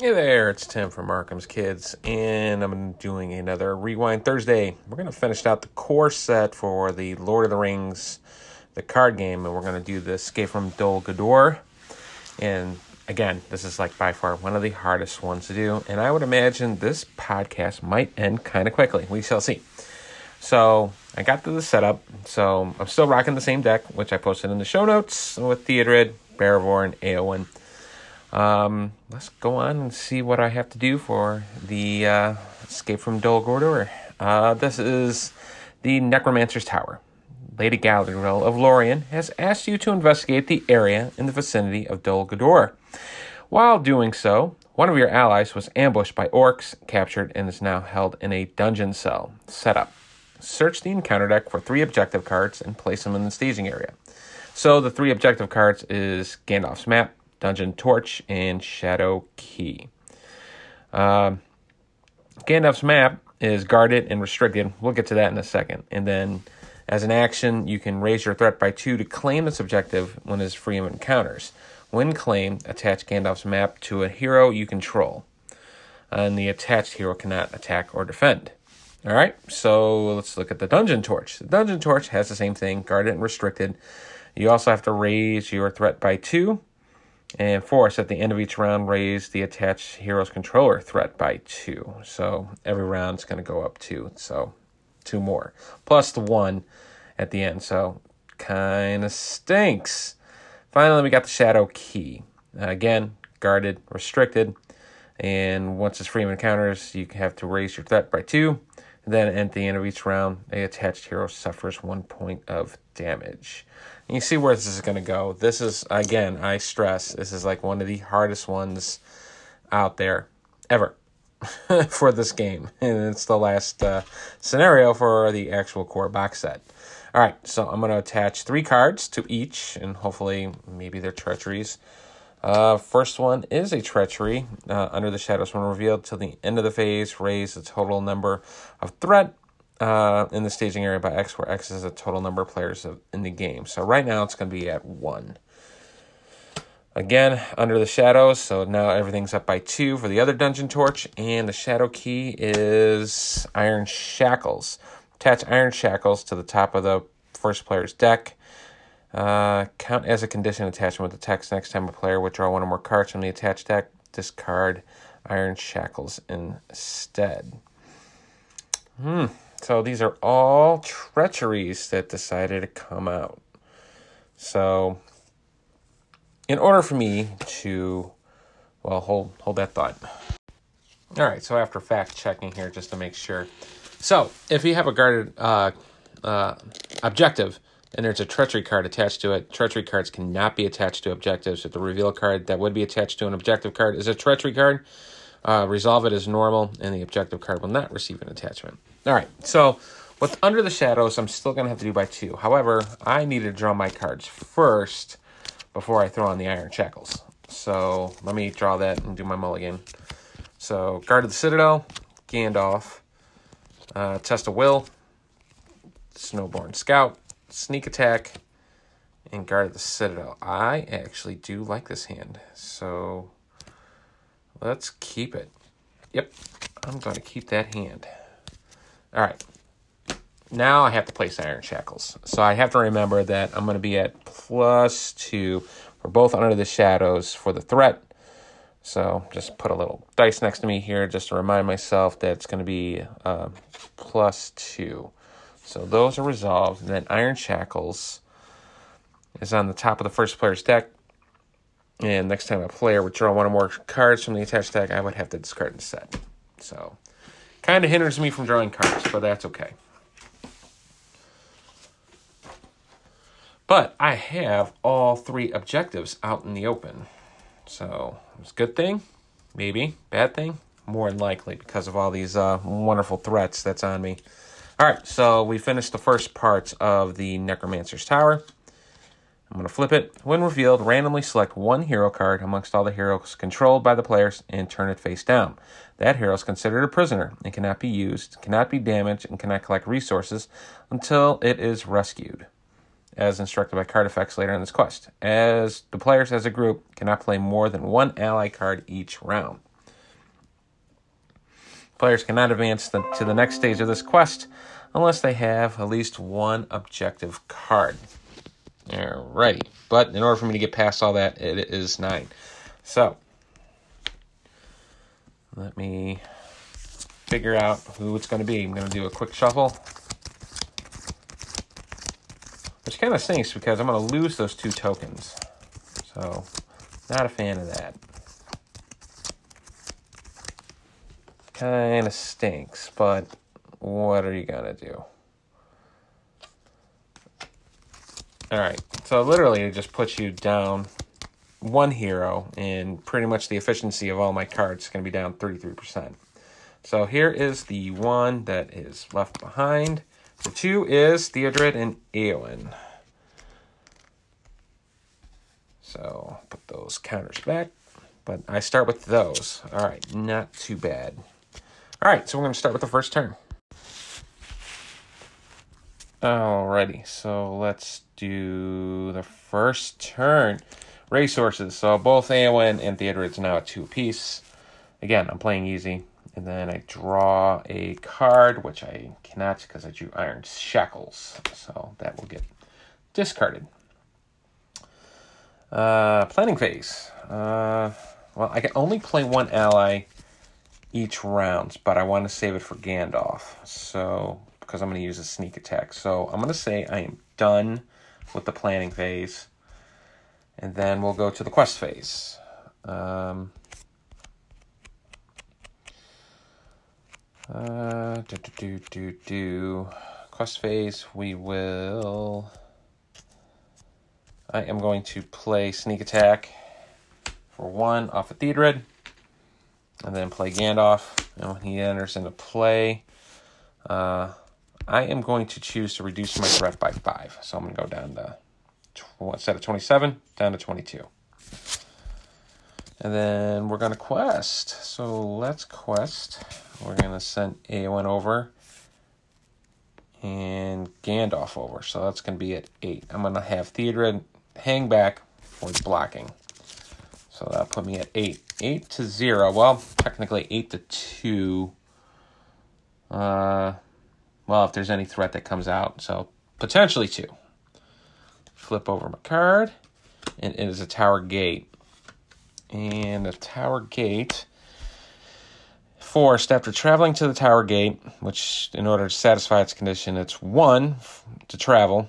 Hey there, it's Tim from Arkham's Kids, and I'm doing another Rewind Thursday. We're going to finish out the core set for the Lord of the Rings, the card game, and we're going to do the Escape from Dol Guldur. And again, this is like by far one of the hardest ones to do, and I would imagine this podcast might end kind of quickly. We shall see. So I got to the setup, so I'm still rocking the same deck, which I posted in the show notes with Théodred, Beravor, and Éowyn. Let's go on and see what I have to do for the Escape from Dol Guldur. This is the Necromancer's Tower. Lady Galadriel of Lorien has asked you to investigate the area in the vicinity of Dol Guldur. While doing so, one of your allies was ambushed by orcs, captured, and is now held in a dungeon cell. Setup. Search the encounter deck for 3 objective cards and place them in the staging area. So the 3 objective cards is Gandalf's Map, Dungeon Torch, and Shadow Key. Gandalf's map is guarded and restricted. We'll get to that in a second. And then, as an action, you can raise your threat by 2 to claim this objective when it's free of encounters. When claimed, attach Gandalf's map to a hero you control. And the attached hero cannot attack or defend. All right, so let's look at the Dungeon Torch. The Dungeon Torch has the same thing, guarded and restricted. You also have to raise your threat by 2. And 4, so at the end of each round, raise the attached hero's controller threat by 2. So every round's going to go up 2. So 2 more. Plus the 1 at the end. So kind of stinks. Finally, we got the Shadow Key. Again, guarded, restricted. And once it's free of encounters, you have to raise your threat by 2. Then at the end of each round, a attached hero suffers 1 point of damage. And you see where this is going to go. This is, again, I stress, this is like one of the hardest ones out there ever for this game. And it's the last scenario for the actual core box set. All right, so I'm going to attach 3 cards to each, and hopefully maybe they're treacheries. First one is a treachery. Under the Shadows, when revealed till the end of the phase, raise the total number of threat in the staging area by X, where X is the total number of players in the game. So right now it's going to be at 1. Again, Under the Shadows, so now everything's up by 2 for the other Dungeon Torch. And the Shadow Key is Iron Shackles. Attach Iron Shackles to the top of the first player's deck. Count as a condition attachment with the text. Next time a player withdraw 1 or more cards from the attached deck, discard Iron Shackles instead. So these are all treacheries that decided to come out. So in order for me to, well, hold that thought. All right, so after fact checking here just to make sure. So if you have a guarded objective, and there's a treachery card attached to it. Treachery cards cannot be attached to objectives. If the reveal card that would be attached to an objective card is a treachery card, resolve it as normal, and the objective card will not receive an attachment. All right, so with Under the Shadows, I'm still going to have to do by 2. However, I need to draw my cards first before I throw on the Iron Shackles. So let me draw that and do my mulligan. So Guard of the Citadel, Gandalf, Test of Will, Snowbourn Scout, Sneak Attack, and Guard of the Citadel. I actually do like this hand, so let's keep it. Yep, I'm going to keep that hand. All right, now I have to place Iron Shackles. So I have to remember that I'm going to be at plus 2 for both Under the Shadows for the threat. So just put a little dice next to me here just to remind myself that it's going to be plus 2. So those are resolved. And then Iron Shackles is on the top of the first player's deck. And next time a player would draw 1 or more cards from the attached deck, I would have to discard instead. So kind of hinders me from drawing cards, but that's okay. But I have all 3 objectives out in the open. So it's a good thing, maybe. Bad thing? More than likely, because of all these wonderful threats that's on me. All right, so we finished the first part of the Necromancer's Tower. I'm going to flip it. When revealed, randomly select 1 hero card amongst all the heroes controlled by the players and turn it face down. That hero is considered a prisoner and cannot be used, cannot be damaged, and cannot collect resources until it is rescued, as instructed by card effects later in this quest. As the players as a group cannot play more than 1 ally card each round. Players cannot advance to the next stage of this quest unless they have at least one objective card. Alrighty. But in order for me to get past all that, it is 9. So, let me figure out who it's going to be. I'm going to do a quick shuffle. Which kind of stinks because I'm going to lose those 2 tokens. So, not a fan of that. Kind of stinks, but what are you going to do? Alright, so literally it just puts you down 1 hero, and pretty much the efficiency of all my cards is going to be down 33%. So here is the 1 that is left behind. The 2 is Théodred and Éowyn. So put those counters back, but I start with those. Alright, not too bad. Alright, so we're going to start with the first turn. Alrighty, so let's do the first turn. Resources. So both Éowyn and Théodred's now at 2 apiece. Again, I'm playing easy. And then I draw a card, which I cannot because I drew Iron Shackles. So that will get discarded. Planning phase. Well, I can only play 1 ally each round, but I want to save it for Gandalf. So... because I'm going to use a sneak attack. So I'm going to say I am done with the planning phase. And then we'll go to the quest phase. Quest phase, we will... I am going to play sneak attack for 1 off of Théodred. And then play Gandalf. And when he enters into play... I am going to choose to reduce my threat by 5. So I'm going to go down to, instead of 27, down to 22. And then we're going to quest. So let's quest. We're going to send Éowyn over and Gandalf over. So that's going to be at 8. I'm going to have Théodred hang back for blocking. So that'll put me at 8. 8-0. Well, technically 8-2. Well, if there's any threat that comes out, so potentially 2. Flip over my card, and it is a Tower Gate. And the Tower Gate, forced after traveling to the Tower Gate, which in order to satisfy its condition, it's 1 to travel.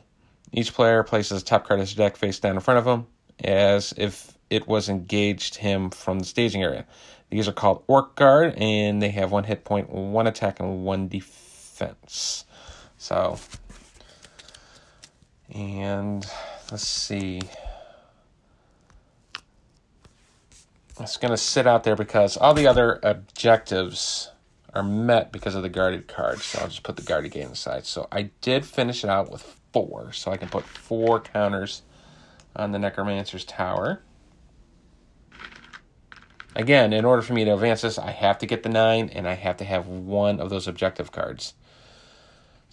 Each player places a top card of his deck face down in front of him, as if it was engaged him from the staging area. These are called Orc Guard, and they have 1 hit point, 1 attack, and 1 defense. So, and let's see. It's going to sit out there because all the other objectives are met because of the guarded card. So I'll just put the guarded gate inside. So I did finish it out with 4. So I can put 4 counters on the Necromancer's Tower. Again, in order for me to advance this, I have to get the 9, and I have to have 1 of those objective cards.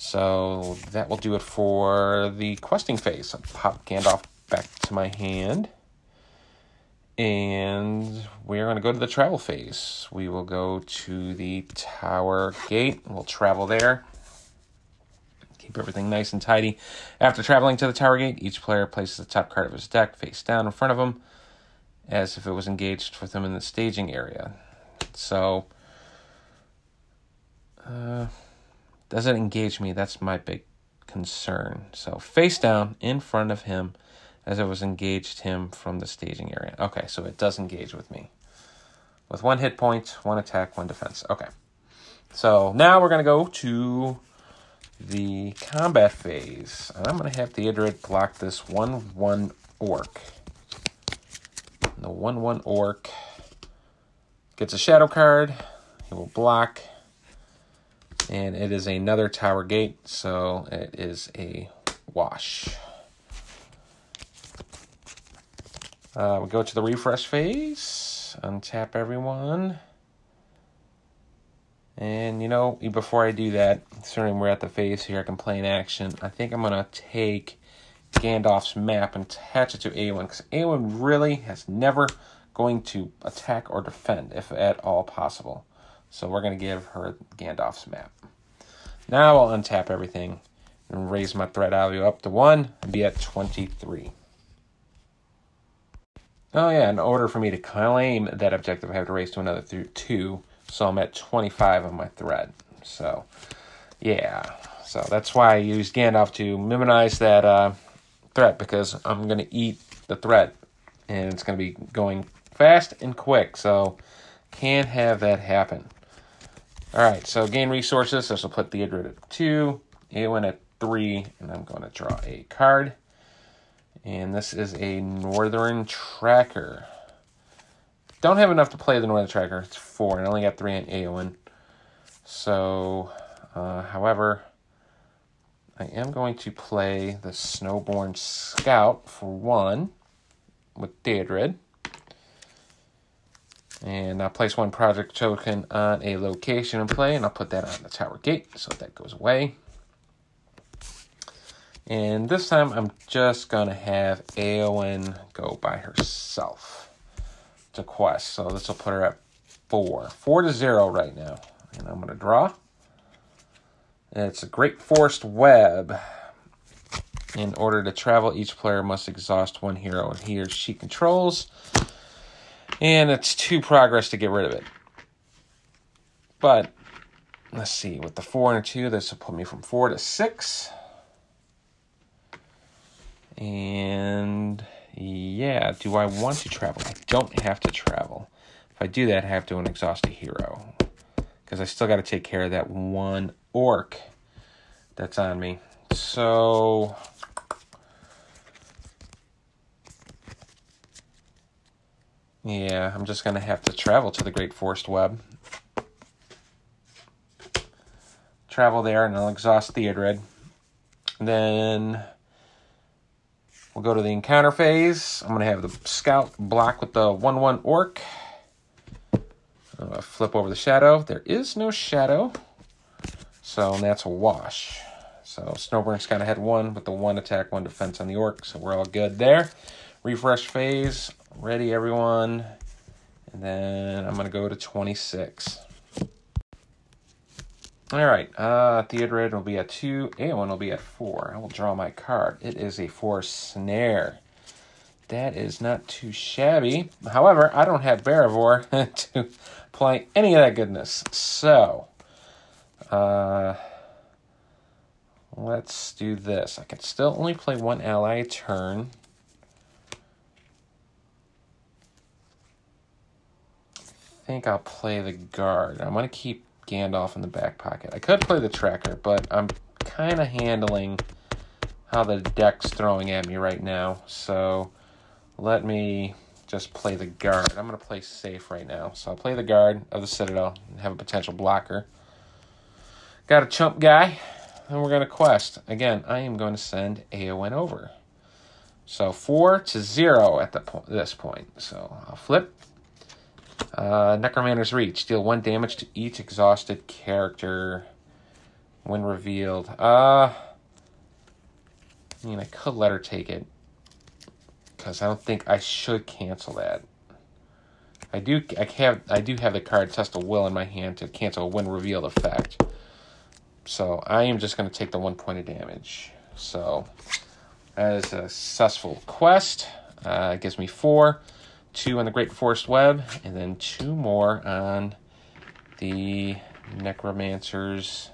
So that will do it for the questing phase. I'll pop Gandalf back to my hand. And we're going to go to the travel phase. We will go to the Tower Gate. We'll travel there. Keep everything nice and tidy. After traveling to the Tower Gate, each player places the top card of his deck face down in front of him, as if it was engaged with him in the staging area. So... does it engage me? That's my big concern. So face down in front of him as it was engaged him from the staging area. Okay, so it does engage with me. With 1 hit point, 1 attack, 1 defense. Okay. So now we're going to go to the combat phase. And I'm going to have Théodred block this 1-1 orc. And the 1-1 orc gets a shadow card. He will block. And it is another Tower Gate, so it is a wash. We go to the refresh phase. Untap everyone. And, you know, before I do that, considering we're at the phase here, I can play an action. I think I'm going to take Gandalf's map and attach it to Éowyn, because Éowyn really has never going to attack or defend, if at all possible. So we're going to give her Gandalf's map. Now I'll untap everything and raise my threat value up to 1 and be at 23. Oh yeah, in order for me to claim that objective, I have to raise to another 2, so I'm at 25 on my threat. So, yeah. So that's why I used Gandalf to minimize that threat, because I'm going to eat the threat, and it's going to be going fast and quick, so can't have that happen. Alright, so gain resources. So this will put Théodred at 2, Éowyn at 3, and I'm going to draw a card. And this is a Northern Tracker. Don't have enough to play the Northern Tracker. It's 4, and I only got 3 in Éowyn. So, however, I am going to play the Snowbourn Scout for 1 with Théodred. And I'll place 1 project token on a location in play, and I'll put that on the Tower Gate, so that goes away. And this time, I'm just going to have Éowyn go by herself to quest. So this will put her at 4. 4-0 right now. And I'm going to draw. And it's a Great Forest Web. In order to travel, each player must exhaust 1 hero he or she controls. And it's 2 progress to get rid of it. But, let's see. With the 4 and a 2, this will put me from 4 to 6. And, yeah, do I want to travel? I don't have to travel. If I do that, I have to exhaust a hero, because I still got to take care of that 1 orc that's on me. So, yeah, I'm just going to have to travel to the Great Forest Web. Travel there, and I'll exhaust Théodred. Then we'll go to the encounter phase. I'm going to have the scout block with the 1-1 orc. I'm going to flip over the shadow. There is no shadow. So that's a wash. So Snowburn's kind of had 1 with the 1 attack, 1 defense on the orc. So we're all good there. Refresh phase. Ready, everyone. And then I'm going to go to 26. Alright, Théodred will be at 2, Éowyn will be at 4. I will draw my card. It is a Forest Snare. That is not too shabby. However, I don't have Beravor to play any of that goodness. So, let's do this. I can still only play 1 ally a turn. I think I'll play the guard. I'm going to keep Gandalf in the back pocket. I could play the tracker, but I'm kind of handling how the deck's throwing at me right now. So let me just play the guard. I'm going to play safe right now. So I'll play the guard of the Citadel and have a potential blocker. Got a chump guy, and we're going to quest. Again, I am going to send Éowyn over. So 4-0 at this point. So I'll flip. Necromancer's Reach. Deal 1 damage to each exhausted character when revealed. I mean, I could let her take it, because I don't think I should cancel that. I do have the card Test of Will in my hand to cancel a when revealed effect. So I am just going to take the 1 point of damage. So that is a successful quest. It gives me 4. 2 on the Great Forest Web, and then 2 more on the Necromancer's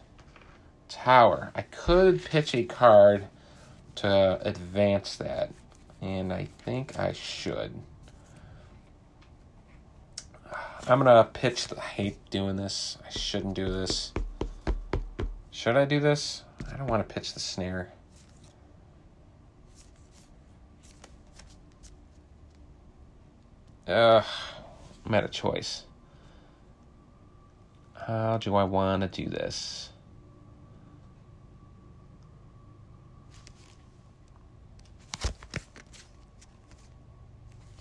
Tower. I could pitch a card to advance that, and I think I should. I'm going to pitch I hate doing this. I shouldn't do this. Should I do this? I don't want to pitch the snare. I'm at a choice. How do I want to do this?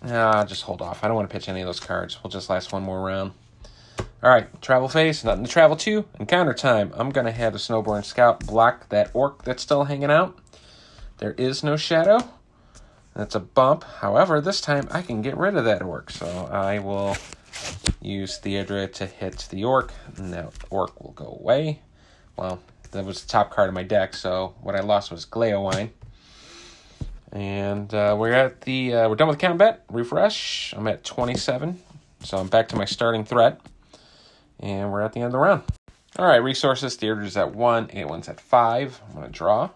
Just hold off. I don't want to pitch any of those cards. We'll just last 1 more round. Alright, travel phase. Nothing to travel to. Encounter time. I'm going to have the Snowbourn Scout block that orc that's still hanging out. There is no shadow. That's a bump. However, this time I can get rid of that orc. So I will Use Théodred to hit the orc, and that orc will go away. Well, that was the top card of my deck, so what I lost was Gléowine. And we're done with combat. Refresh. I'm at 27, so I'm back to my starting threat. And we're at the end of the round. All right, resources. Théodred's at 1, Éowyn's at 5. I'm going to draw.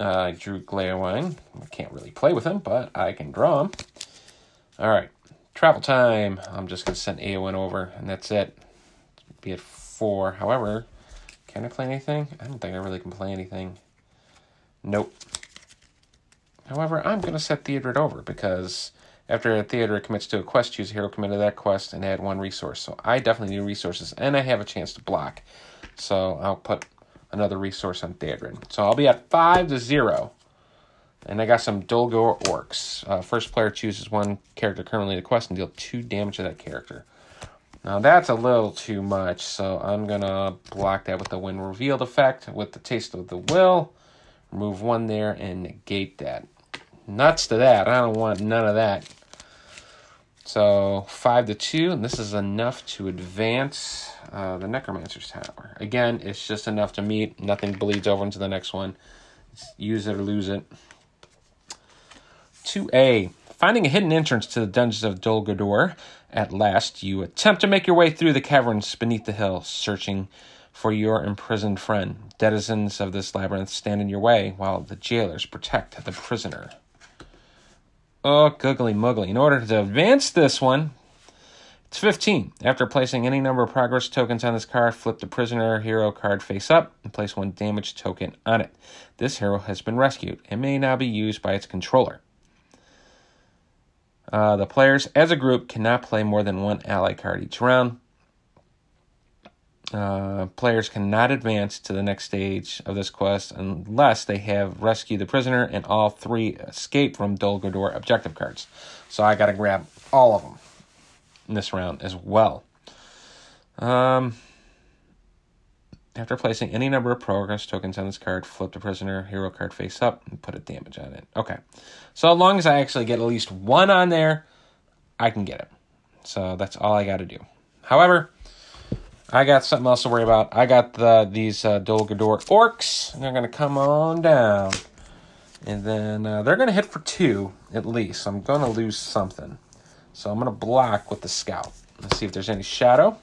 I drew Gléowine. I can't really play with him, but I can draw him. All right, travel time. I'm just going to send Éowyn over, and that's it. It'll be at 4. However, can I play anything? I don't think I really can play anything. Nope. However, I'm going to set Théodred over, because after Théodred commits to a quest, choose a hero committed to that quest and add 1 resource. So I definitely need resources, and I have a chance to block. So I'll put another resource on Théodred. So I'll be at 5-0. And I got some Dolgor Orcs. First player chooses 1 character currently to quest and deal 2 damage to that character. Now that's a little too much, so I'm going to block that with the When Revealed effect with the Taste of the Will. Remove 1 there and negate that. Nuts to that. I don't want none of that. So 5-2, and this is enough to advance the Necromancer's Tower. Again, it's just enough to meet. Nothing bleeds over into the next one. Use it or lose it. 2A, finding a hidden entrance to the dungeons of Dol Guldur. At last, you attempt to make your way through the caverns beneath the hill, searching for your imprisoned friend. Denizens of this labyrinth stand in your way, while the jailers protect the prisoner. Oh, googly muggly. In order to advance this one, it's 15. After placing any number of progress tokens on this card, flip the prisoner hero card face up and place 1 damage token on it. This hero has been rescued. It may now be used by its controller. The players, as a group, cannot play more than 1 ally card each round. Players cannot advance to the next stage of this quest unless they have rescued the prisoner and all 3 Escape from Dol Guldur objective cards. So I got to grab all of them in this round as well. After placing any number of progress tokens on this card, flip the prisoner hero card face up and put a damage on it. Okay, so as long as I actually get at least 1 on there, I can get it. So that's all I got to do. However, I got something else to worry about. I got these Dol Guldur orcs. And they're going to come on down. And then they're going to hit for 2, at least. I'm going to lose something. So I'm going to block with the scout. Let's see if there's any shadow.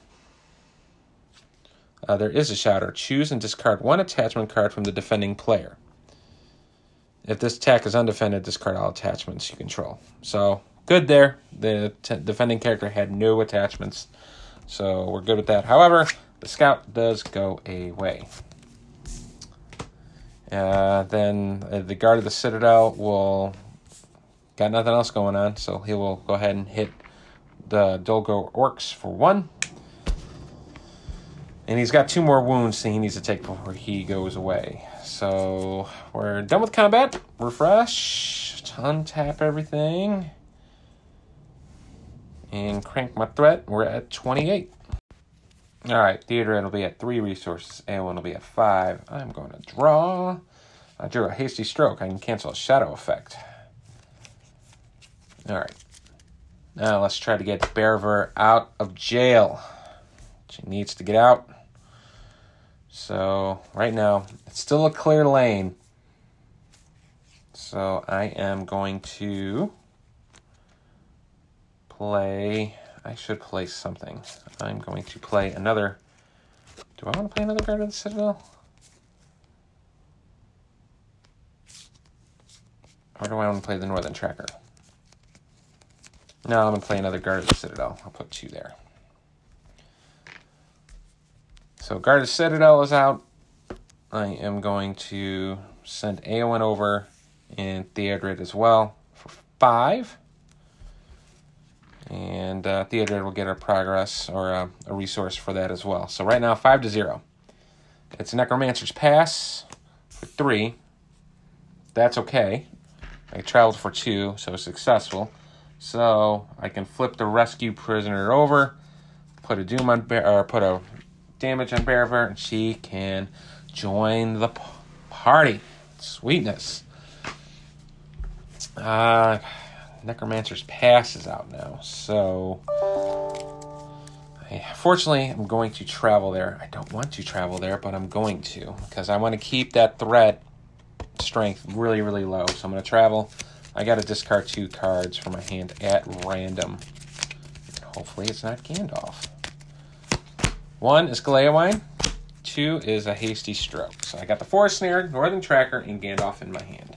There is a shadow. Choose and discard 1 attachment card from the defending player. If this attack is undefended, discard all attachments you control. So, good there. The defending character had no attachments. So we're good with that. However, the scout does go away. Then the Guard of the Citadel will... Got nothing else going on, so he will go ahead and hit the Dolgo Orcs for 1. And he's got 2 more wounds that he needs to take before he goes away. So we're done with combat. Refresh. Untap everything. And crank my threat. We're at 28. All right, Théodred will be at 3 resources. Éowyn will be at 5. I'm going to draw. I drew a hasty stroke. I can cancel a shadow effect. All right. Now let's try to get Beravor out of jail. She needs to get out. So right now, it's still a clear lane. So I am going to... I should play something. I'm going to play another... Do I want to play another Guard of the Citadel? Or do I want to play the Northern Tracker? No, I'm going to play another Guard of the Citadel. I'll put 2 there. So Guard of the Citadel is out. I am going to send Éowyn over and Théodred as well for 5. And Théodred will get a progress or a resource for that as well. So right now, 5-0. It's Necromancer's Pass for 3. That's okay. I traveled for 2, so successful. So I can flip the rescue prisoner over, put a doom on put a damage on Beravor, and she can join the party. Sweetness. Necromancer's Pass is out now, so Fortunately, I'm going to travel there. I don't want to travel there, but I'm going to, because I want to keep that threat strength really, really low. So I'm going to travel. I got to discard 2 cards from my hand at random. Hopefully it's not Gandalf. 1 is Gléowine. 2 is a hasty stroke. So I got the Forest Snare, Northern Tracker, and Gandalf in my hand.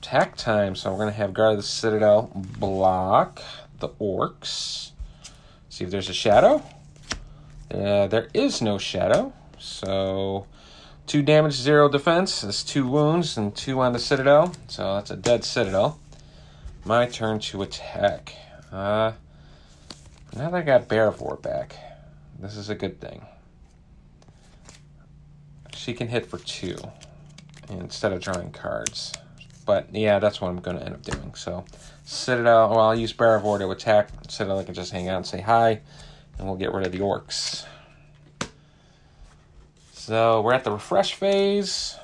Attack time. So we're going to have Guard of the Citadel block the orcs. See if there's a shadow. There is no shadow. So 2 damage, 0 defense. That's 2 wounds and 2 on the Citadel. So that's a dead Citadel. My turn to attack. Now that I got Beravor back, this is a good thing. She can hit for 2 instead of drawing cards. But yeah, that's what I'm going to end up doing. So Citadel, well, I'll use Beravor to attack. Citadel can just hang out and say hi, and we'll get rid of the orcs. So we're at the refresh phase.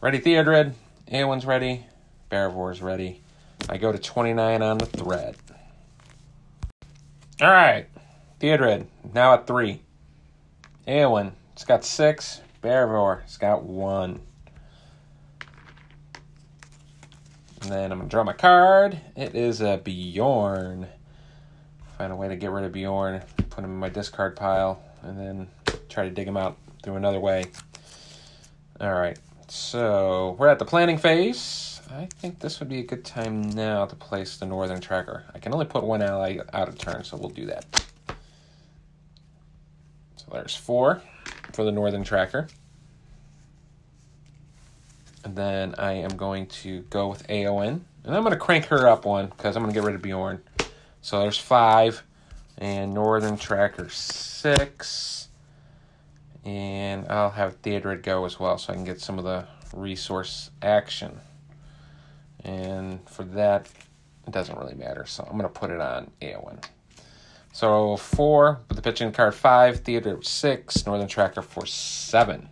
Ready, Théodred. Éowyn's ready. Baravor's ready. I go to 29 on the thread. All right. Théodred, now at 3. Éowyn, it's got 6. Beravor, it's got 1. And then I'm going to draw my card. It is a Bjorn. Find a way to get rid of Bjorn. Put him in my discard pile. And then try to dig him out through another way. All right. So we're at the planning phase. I think this would be a good time now to place the Northern Tracker. I can only put 1 ally out of turn, so we'll do that. So there's 4 for the Northern Tracker. And then I am going to go with Éowyn. And I'm going to crank her up 1 because I'm going to get rid of Bjorn. So there's 5. And Northern Tracker 6. And I'll have Théodred go as well so I can get some of the resource action. And for that, it doesn't really matter. So I'm going to put it on Éowyn. So 4 with the pitching card 5. Théodred 6. Northern Tracker for 7.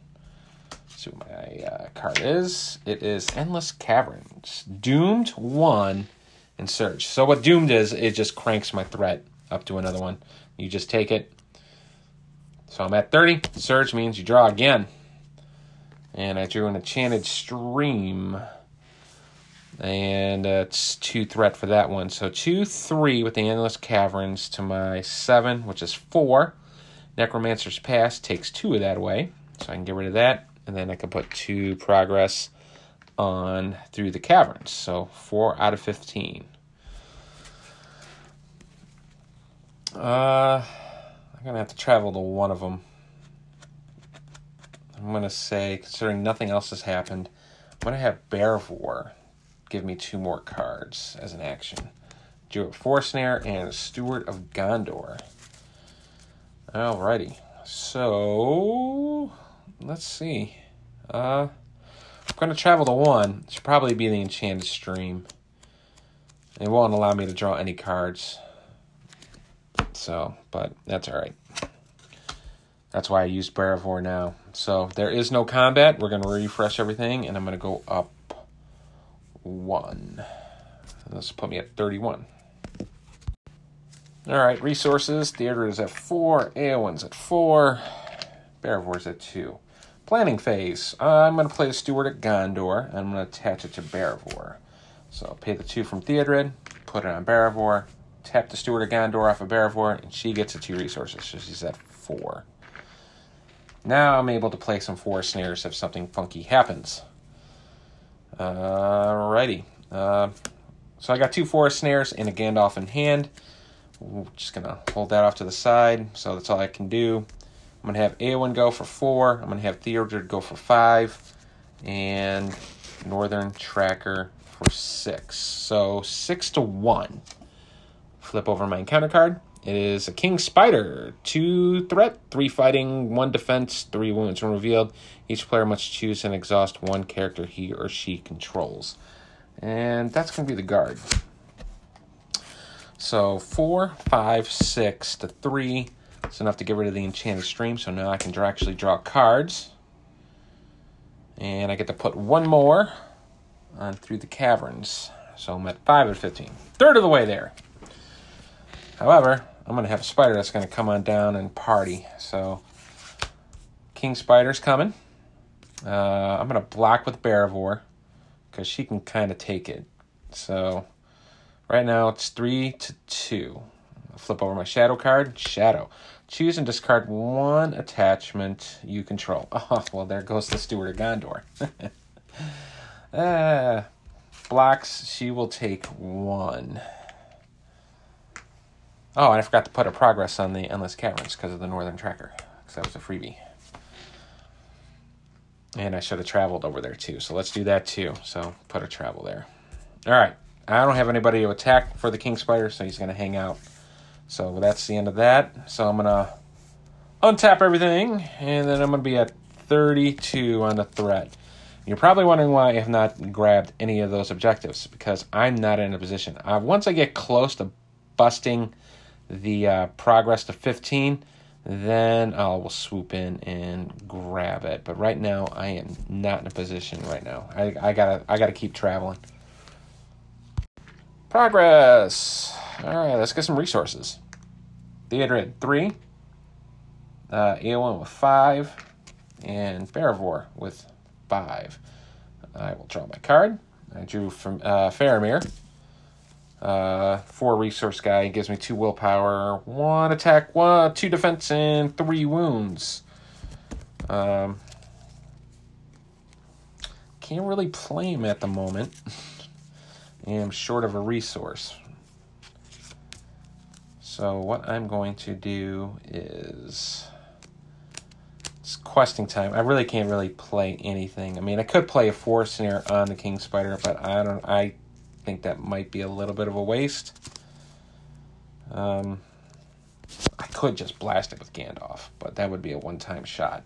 What my card is. It is Endless Caverns. Doomed 1 and Surge. So what Doomed is, it just cranks my threat up to another one. You just take it. So I'm at 30. Surge means you draw again. And I drew an Enchanted Stream. And it's 2 threat for that one. So 2-3 with the Endless Caverns to my 7, which is 4. Necromancer's Pass takes 2 of that away. So I can get rid of that. And then I can put 2 progress on through the caverns. So 4 out of 15. I'm going to have to travel to one of them. I'm going to say, considering nothing else has happened, I'm going to have Beravor give me 2 more cards as an action. Drew a Forest Snare and a Steward of Gondor. Alrighty. So let's see. I'm going to travel to 1. It should probably be the Enchanted Stream. It won't allow me to draw any cards. So, but that's all right. That's why I use Beravor now. So there is no combat. We're going to refresh everything, and I'm going to go up 1. This will put me at 31. All right, resources. Théodred is at 4. Éowyn's at 4. Baravor's at 2. Planning phase. I'm going to play the Steward at Gondor, and I'm going to attach it to Beravor. So I'll pay the 2 from Théodred, put it on Beravor, tap the Steward at Gondor off of Beravor, and she gets the 2 resources, so she's at 4. Now I'm able to play some Forest Snares if something funky happens. Alrighty. So I got 2 Forest Snares and a Gandalf in hand. Ooh, just going to hold that off to the side, so that's all I can do. I'm going to have Éowyn go for 4. I'm going to have Théodred go for 5. And Northern Tracker for 6. So 6-1. Flip over my encounter card. It is a King Spider. 2 threat, 3 fighting, 1 defense, 3 wounds. When revealed, each player must choose and exhaust 1 character he or she controls. And that's going to be the guard. So 4, 5, 6 to 3. It's enough to get rid of the Enchanted Stream, so now I can actually draw cards. And I get to put 1 more on through the caverns. So I'm at 5 out of 15. Third of the way there. However, I'm going to have a spider that's going to come on down and party. So King Spider's coming. I'm going to block with Beravor because she can kind of take it. So right now it's 3-2. I'll flip over my shadow card. Shadow. Choose and discard one attachment you control. Oh, well, there goes the Steward of Gondor. Blocks. She will take one. Oh, and I forgot to put a progress on the Endless Caverns because of the Northern Tracker, because that was a freebie. And I should have traveled over there, too. So let's do that, too. So put a travel there. All right. I don't have anybody to attack for the King Spider, so he's going to hang out. So that's the end of that. So I'm going to untap everything, and then I'm going to be at 32 on the threat. You're probably wondering why I have not grabbed any of those objectives, because I'm not in a position. Once I get close to busting the progress to 15, then I will swoop in and grab it. But right now, I am not in a position right now. I gotta keep traveling. Progress. All right, let's get some resources. Théodred 3, Éowyn with 5, and Beravor with 5. I will draw my card. I drew from Faramir. 4 resource guy. He gives me 2 willpower, 1 attack, 2 defense, and 3 wounds. Can't really play him at the moment. I'm short of a resource. So what I'm going to do is, it's questing time. I really can't really play anything. I mean, I could play a Forest Snare on the King Spider, but I think that might be a little bit of a waste. I could just blast it with Gandalf, but that would be a one-time shot.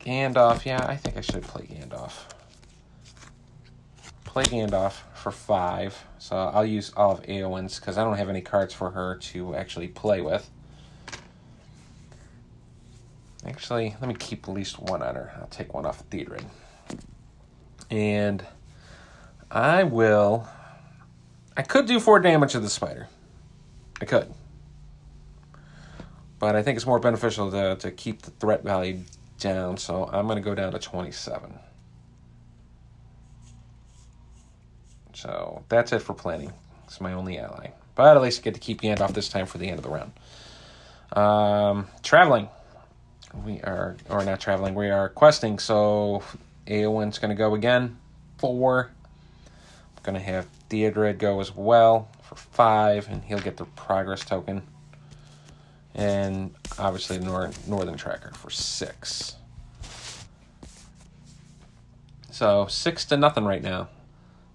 Gandalf, yeah, I think I should play Gandalf. Play Gandalf for 5, so I'll use all of Éowyn's because I don't have any cards for her to actually play with. Actually, let me keep at least one on her. I'll take one off of Théodred. And I will... I could do 4 damage to the spider. I could. But I think it's more beneficial to keep the threat value down, so I'm going to go down to 27. So that's it for planning. It's my only ally. But at least I get to keep Gandalf this time for the end of the round. Traveling. We are questing, so Éowyn's going to go again, 4. I'm going to have Théodred go as well for 5, and he'll get the progress token. And obviously Northern Tracker for 6. So 6-0 right now.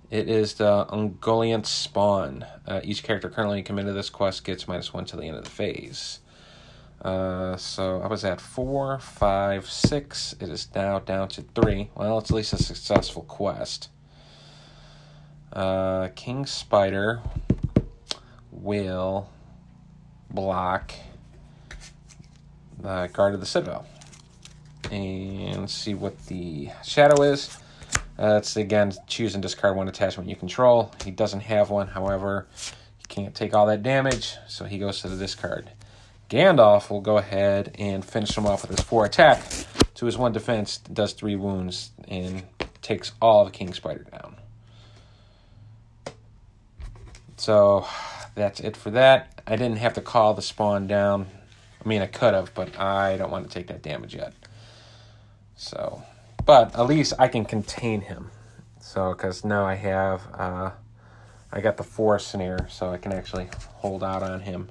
It is the Ungoliant Spawn. Each character currently committed to this quest gets -1 to the end of the phase. So I was at 4, 5, 6. It is now down to 3. Well, it's at least a successful quest. King Spider will block the Guard of the Citadel. And see what the shadow is. It's, again, choose and discard one attachment you control. He doesn't have one, however, he can't take all that damage, so he goes to the discard. Gandalf will go ahead and finish him off with his 4 attack. To his 1 defense, does 3 wounds, and takes all of King Spider down. So that's it for that. I didn't have to call the spawn down. I mean, I could have, but I don't want to take that damage yet. So, but at least I can contain him. So, because now I have, I got the Forest Snare, so I can actually hold out on him.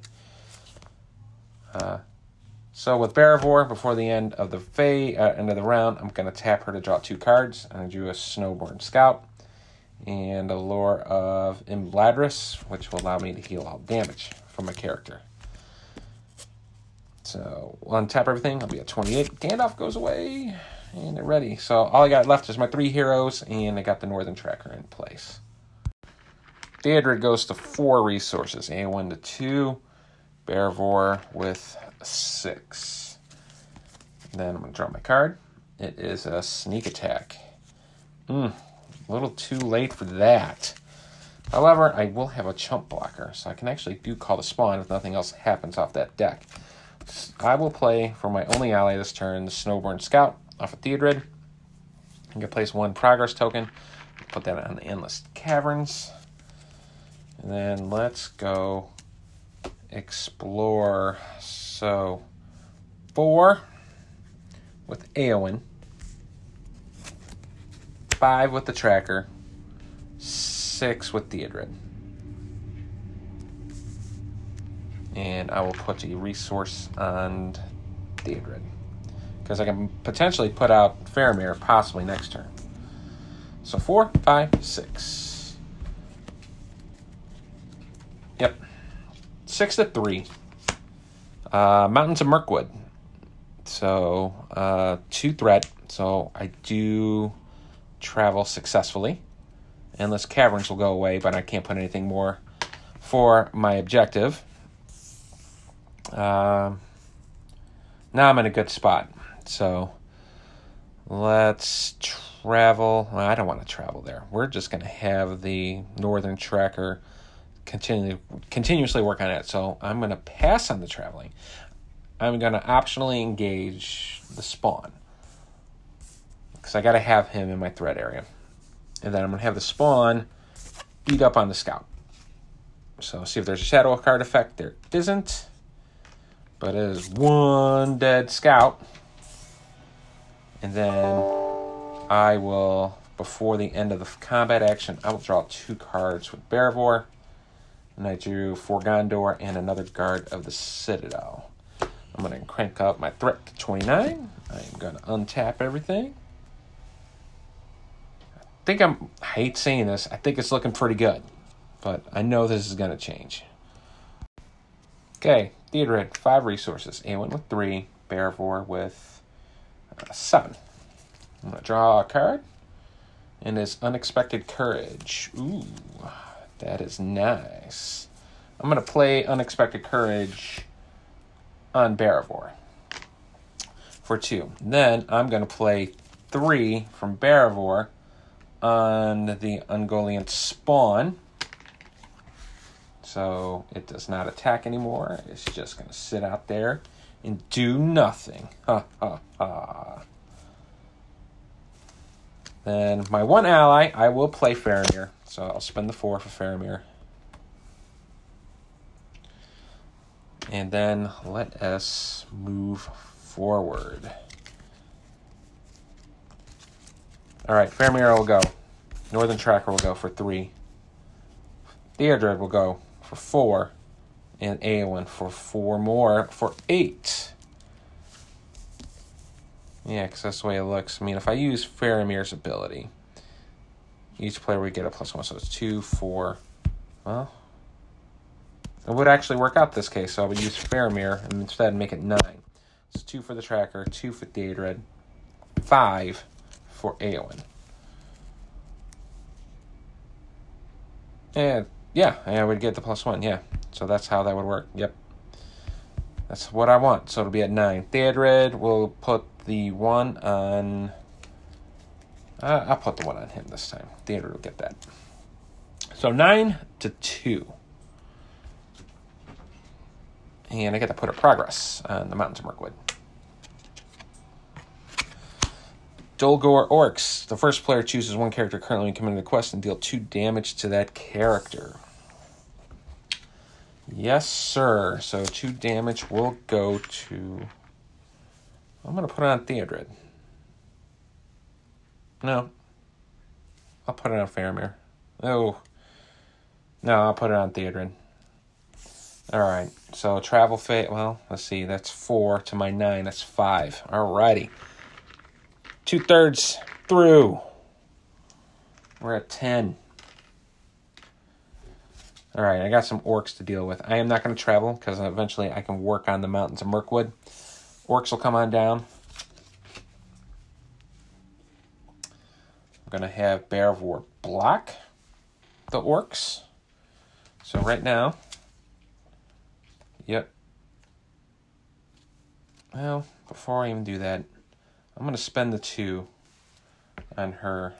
So with Beravor, before the end of the round, I'm going to tap her to draw 2 cards. I'm going to do a Snowbourn Scout and a Lore of Imladris, which will allow me to heal all damage from my character. So we'll untap everything. I'll be at 28. Gandalf goes away, and they're ready. So all I got left is my 3 heroes, and I got the Northern Tracker in place. Théodred goes to 4 resources, A1 to 2. Beravor with 6. Then I'm going to draw my card. It is a sneak attack. A little too late for that. However, I will have a chump blocker, so I can actually do Call to Spawn if nothing else happens off that deck. I will play for my only ally this turn, the Snowbourn Scout off of Théodred. I can place one progress token. Put that on the Endless Caverns. And then let's go explore. So, 4 with Éowyn. 5 with the Tracker. 6 with Théodred. And I will put a resource on Théodred, because I can potentially put out Faramir possibly next turn. So 4, 5, 6. Yep. 6-3. Mountains of Mirkwood. So 2 threat. So I do travel successfully. Endless Caverns will go away, but I can't put anything more for my objective. Now I'm in a good spot. So let's travel. Well, I don't want to travel there. We're just going to have the Northern Tracker continuously work on it. So I'm going to pass on the traveling. I'm going to optionally engage the spawn, because I got to have him in my threat area. And then I'm going to have the spawn eat up on the scout. So see if there's a shadow card effect. There isn't. But it is one dead scout. And then I will, before the end of the combat action, I will draw 2 cards with Beravor. And I drew 4 Gondor and another Guard of the Citadel. I'm going to crank up my threat to 29. I'm going to untap everything. I hate saying this, I think it's looking pretty good. But I know this is going to change. Okay, Théodred, 5 resources. Éowyn with 3, Beravor with 7. I'm going to draw a card. And it's Unexpected Courage. Ooh, that is nice. I'm going to play Unexpected Courage on Beravor for 2. Then I'm going to play 3 from Beravor on the Ungoliant spawn. So it does not attack anymore. It's just going to sit out there and do nothing. Ha, ha, ha. Then my one ally, I will play Faramir. So I'll spend the 4 for Faramir. And then let us move forward. All right, Faramir will go. Northern Tracker will go for 3. Théodred will go for 4. And Éowyn for 4 more for 8. Yeah, because that's the way it looks. I mean, if I use Faramir's ability, each player would get a +1. So it's 2, 4. Well, it would actually work out this case. So I would use Faramir and instead make it 9. So 2 for the Tracker, 2 for Théodred, 5 for Éowyn. And yeah, I would get the +1, yeah. So that's how that would work, yep. That's what I want, so it'll be at 9. Théodred will put the 1 on... I'll put the 1 on him this time. Théodred will get that. So 9-2. And I get to put a progress on the Mountains of Mirkwood. Dolgor Orcs. The first player chooses one character currently committed to the quest and deal 2 damage to that character. Yes, sir. So 2 damage will go to... I'm going to put it on Théodred. No. I'll put it on Faramir. Oh. No, I'll put it on Théodred. All right. So travel fate. Well, let's see. That's 4 to my 9. That's 5. All righty. 2/3 through. We're at 10. All right, I got some orcs to deal with. I am not going to travel because eventually I can work on the Mountains of Mirkwood. Orcs will come on down. I'm going to have Beravor block the orcs. So right now, yep. Well, before I even do that, I'm going to spend the two on her.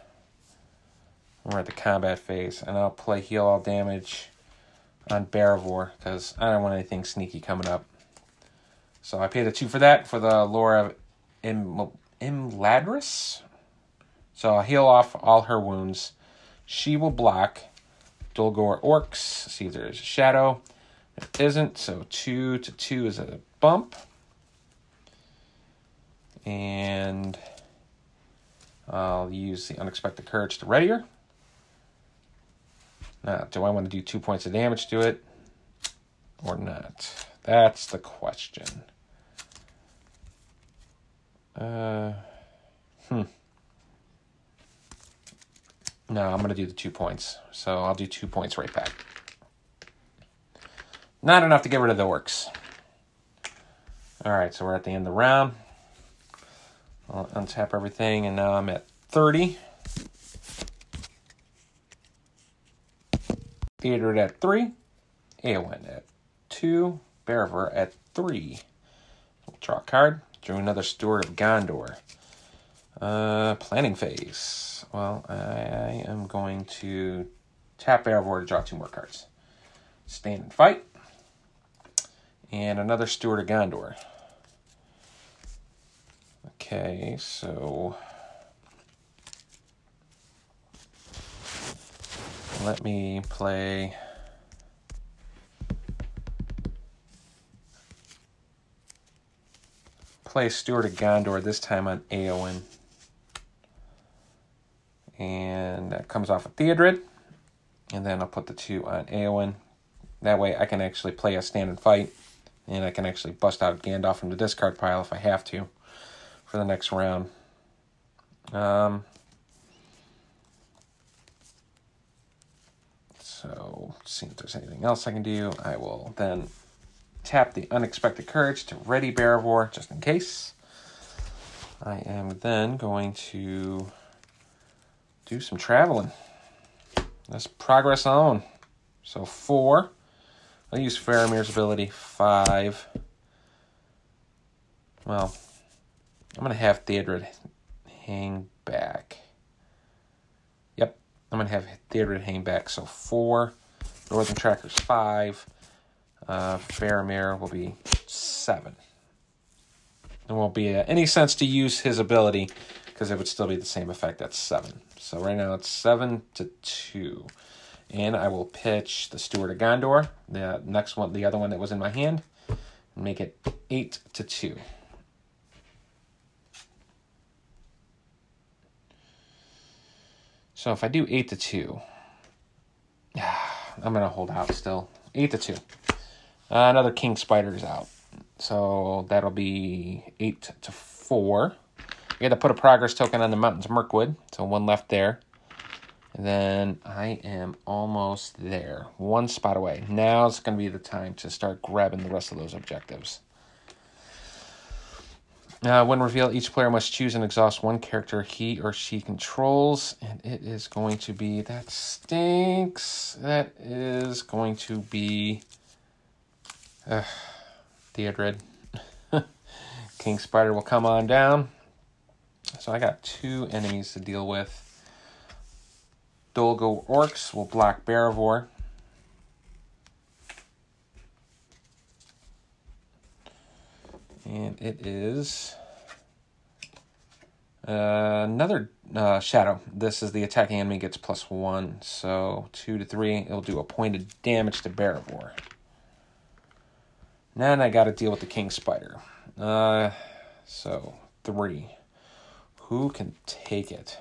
We're at the combat phase, and I'll play heal all damage on Beravor, because I don't want anything sneaky coming up. So I paid a 2 for that, for the Lore of Imladris. So I'll heal off all her wounds. She will block Dolgor Orcs. See if there's a shadow. There isn't, so 2 to 2 is a bump. And I'll use the Unexpected Courage to ready her. Now, do I want to do 2 points of damage to it or not? That's the question. No, I'm going to do the 2 points. So I'll do 2 points right back. Not enough to get rid of the orcs. All right, so we're at the end of the round. I'll untap everything, and now I'm at 30. Théodred at 3, Éowyn at 2, Beravor at 3. We'll draw a card. Drew another Steward of Gondor. Planning phase. Well, I am going to tap Beravor to draw 2 more cards. Stand and Fight. And another Steward of Gondor. Okay, so let me play Steward of Gondor, this time on Éowyn. And that comes off of Théodred. And then I'll put the 2 on Éowyn. That way I can actually play a Stand and Fight. And I can actually bust out Gandalf from the discard pile if I have to for the next round. So, see if there's anything else I can do. I will then tap the Unexpected Courage to ready Beravor, just in case. I am then going to do some traveling. Let's progress on. So, 4. I'll use Faramir's ability. 5. Well, I'm going to have Théodred hang back. I'm going to have Théodred hang back, so 4. Northern Tracker's 5. Faramir will be 7. It won't be any sense to use his ability because it would still be the same effect at 7. So right now it's 7 to 2. And I will pitch the Steward of Gondor, the next one, the other one that was in my hand, and make it 8 to 2. So if I do 8 to 2, I'm going to hold out still. 8 to 2. Another King Spider is out. So that'll be 8 to 4. You got to put a progress token on the Mountains of Mirkwood. So 1 left there. And then I am almost there. 1 spot away. Now it's going to be the time to start grabbing the rest of those objectives. When revealed, each player must choose and exhaust 1 character he or she controls, and it is going to be... That stinks. That is going to be... Théodred. King Spider will come on down. So I got 2 enemies to deal with. Dolgo Orcs will block Beravor. And it is another shadow. This is the attacking enemy gets +1. So 2 to 3. It'll do a point of damage to Beravor. Then I got to deal with the King Spider. So 3. Who can take it?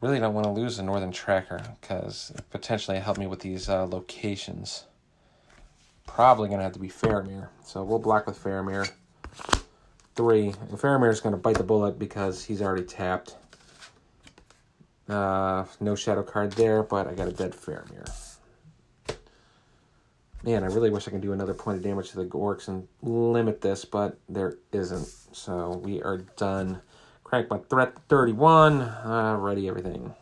Really don't want to lose the Northern Tracker because it potentially helped me with these locations. Probably going to have to be Faramir. So we'll block with Faramir. 3. And Faramir's going to bite the bullet because he's already tapped. No shadow card there, but I got a dead Faramir. Man, I really wish I could do another point of damage to the orcs and limit this, but there isn't. So we are done. Crank my threat 31. Ready everything.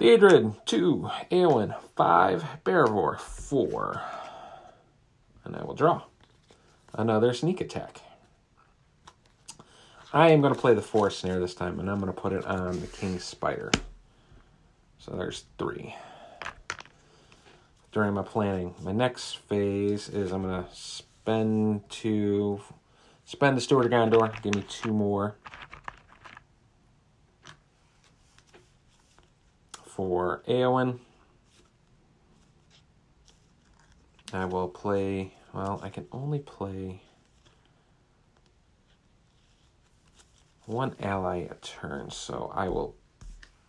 Théodred, 2. Éowyn, 5. Beravor, 4. And I will draw another sneak attack. I am going to play the Forest Snare this time, and I'm going to put it on the King Spider. So there's 3. During my planning, my next phase is I'm going to spend the Steward of Gondor. Give me 2 more for Éowyn. I will play, well, I can only play one ally a turn, so I will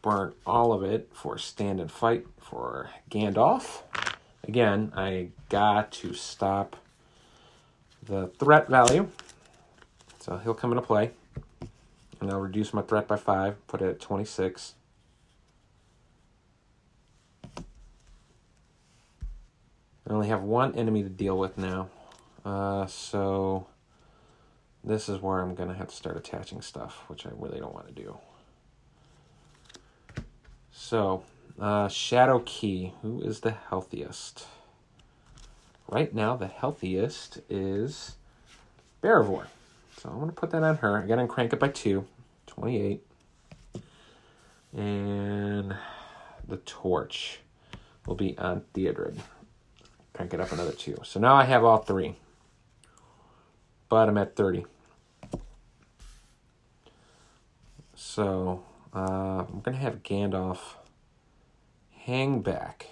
burn all of it for Stand and Fight for Gandalf. Again, I got to stop the threat value, so he'll come into play, and I'll reduce my threat by 5, put it at 26. I only have one enemy to deal with now, so this is where I'm going to have to start attaching stuff, which I really don't want to do. So, Shadow Key, who is the healthiest? Right now, the healthiest is Beravor. So I'm going to put that on her. I got to crank it by 2, 28. And the torch will be on Théodred. Crank it up another 2. So now I have all 3. But I'm at 30. So I'm going to have Gandalf hang back.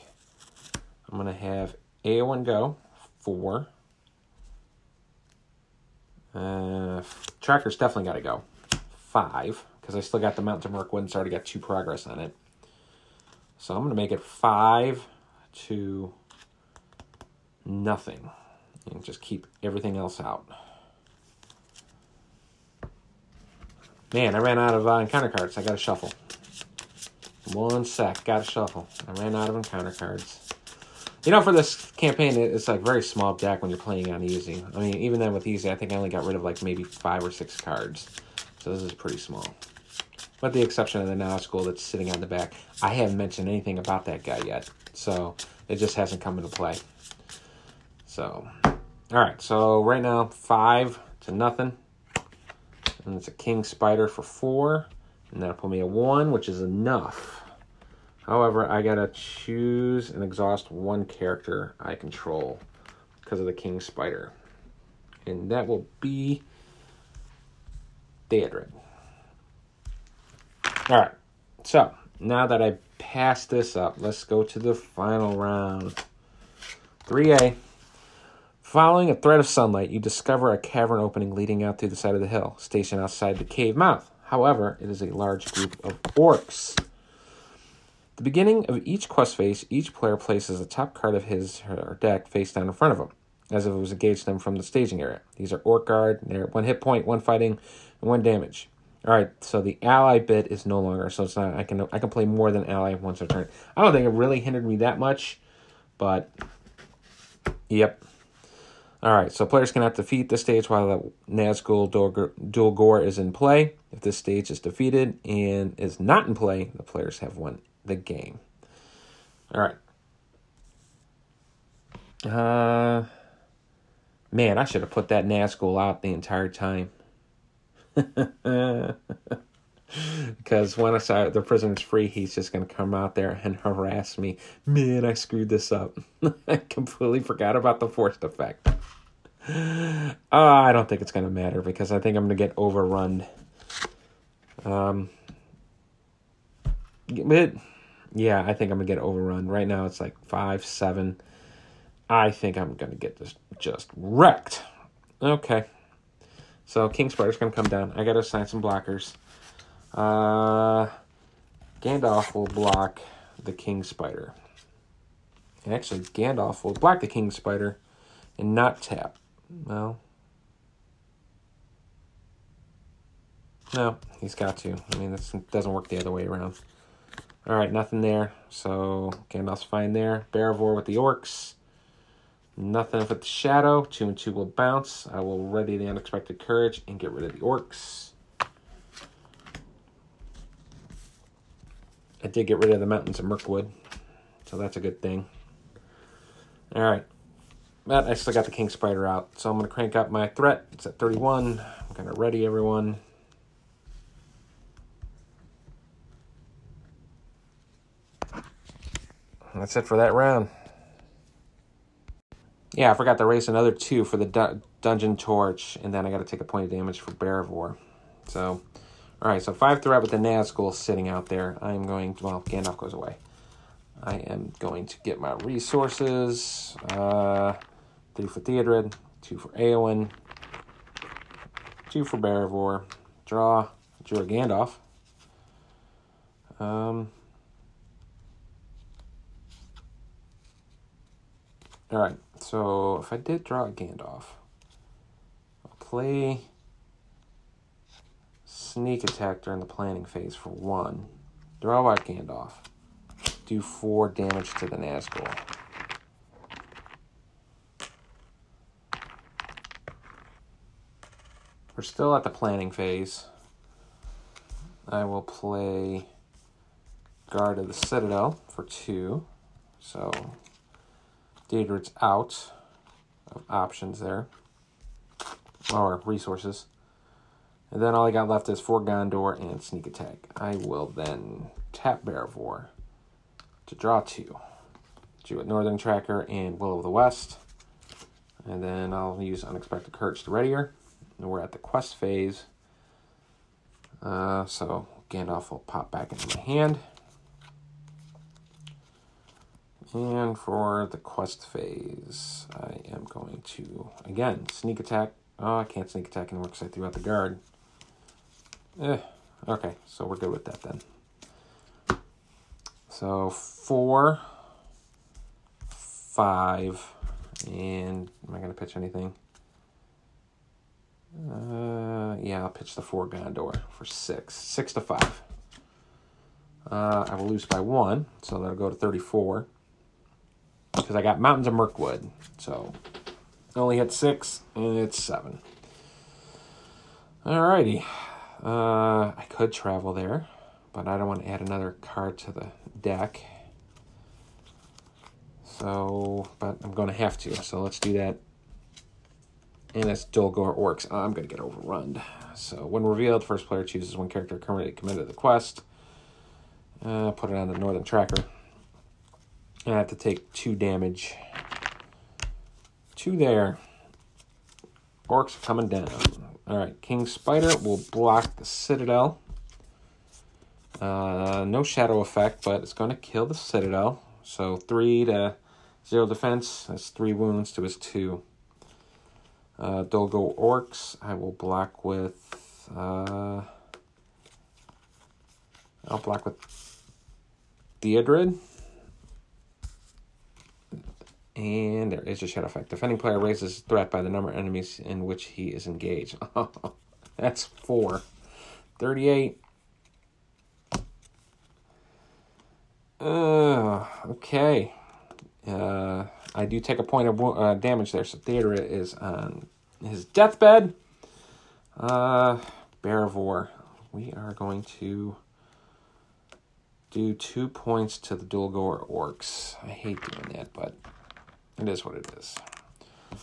I'm going to have Éowyn go 4. Tracker's definitely got to go 5. Because I still got the Mountains of Mirkwood and it's already got 2 progress on it. So I'm going to make it 5 to nothing. And just keep everything else out. Man, I ran out of encounter cards. I got to shuffle. One sec. Got to shuffle. I ran out of encounter cards. You know, for this campaign, it's like very small deck when you're playing on easy. I mean, even then with easy, I think I only got rid of like maybe 5 or 6 cards. So this is pretty small. With the exception of the Nazgul that's sitting on the back. I haven't mentioned anything about that guy yet. So it just hasn't come into play. So, all right. So right now, 5 to nothing. And it's a King Spider for 4. And that'll put me at 1, which is enough. However, I got to choose and exhaust one character I control because of the King Spider. And that will be Théodred. All right. So now that I've passed this up, let's go to the final round. 3A. Following a thread of sunlight, you discover a cavern opening leading out through the side of the hill, stationed outside the cave mouth. However, it is a large group of orcs. At the beginning of each quest phase, each player places a top card of his or her deck face down in front of them, as if it was engaged them from the staging area. These are Orc Guard, and they're 1 hit point, 1 fighting, and 1 damage. All right, so the ally bit is no longer, so it's not. I can play more than ally once a turn. I don't think it really hindered me that much, but yep. All right, so players cannot defeat this stage while the Nazgul Dolgor is in play. If this stage is defeated and is not in play, the players have won the game. All right. Man, I should have put that Nazgul out the entire time. Because when I saw the prisoner's free, he's just going to come out there and harass me. Man, I screwed this up. I completely forgot about the forced effect. I don't think it's going to matter because I think I'm going to get overrun. Yeah, I think I'm going to get overrun. Right now it's like 5-7. I think I'm going to get this just wrecked. Okay. So King Spider's going to come down. I got to assign some blockers. Gandalf will block the King Spider. And actually, Gandalf will block the King Spider and not tap. Well, no, he's got to. I mean, this doesn't work the other way around. All right, nothing there. So Gandalf's fine there. Beravor with the orcs. Nothing with the shadow. 2 and 2 will bounce. I will ready the unexpected courage and get rid of the orcs. I did get rid of the Mountains of Mirkwood, so that's a good thing. All right. But I still got the King Spider out, so I'm going to crank up my threat. It's at 31. I'm going to ready everyone. And that's it for that round. Yeah, I forgot to raise another 2 for the Dungeon Torch, and then I got to take a point of damage for Beravor. So, all right, so 5 threat with the Nazgul sitting out there. I'm going to, well, Gandalf goes away. I am going to get my resources. 3 for Théodred, 2 for Éowyn, 2 for Beravor. Draw Gandalf. All right, so if I did draw Gandalf, I'll play Sneak Attack during the planning phase for 1. Draw out Gandalf. Do 4 damage to the Nazgul. We're still at the planning phase. I will play Guard of the Citadel for 2. So, Daedric's out of options there. Or resources. And then all I got left is 4 Gondor and Sneak Attack. I will then tap Beravor to draw 2. Do it Northern Tracker and Will of the West. And then I'll use Unexpected Courage to ready her. And we're at the quest phase. So Gandalf will pop back into my hand. And for the quest phase, I am going to, again, Sneak Attack. Oh, I can't Sneak Attack anymore because I threw out the guard. Okay, so we're good with that then. So 4, 5, and am I going to pitch anything? Yeah, I'll pitch the 4 Gondor for 6. 6 to 5. I will lose by 1, so that'll go to 34. Because I got Mountains of Mirkwood, so I only hit 6, and it's 7. Alrighty. I could travel there, but I don't want to add another card to the deck. So, but I'm going to have to. So let's do that. And that's Dolgor Orcs. I'm going to get overrun. So when revealed, first player chooses one character currently committed to the quest. Put it on the Northern Tracker. I have to take 2 damage. 2 there. Orcs are coming down. All right, King Spider will block the Citadel. No shadow effect, but it's going to kill the Citadel. So 3 to 0 defense. That's 3 wounds to his 2. Dolgo Orcs. I will block with... I'll block with Théodred. And there is a shadow effect. Defending player raises threat by the number of enemies in which he is engaged. That's 4. 38. Okay. I do take a point of damage there, so Théodred is on his deathbed. Beravor, we are going to do 2 points to the Dolgor Orcs. I hate doing that, but it is what it is.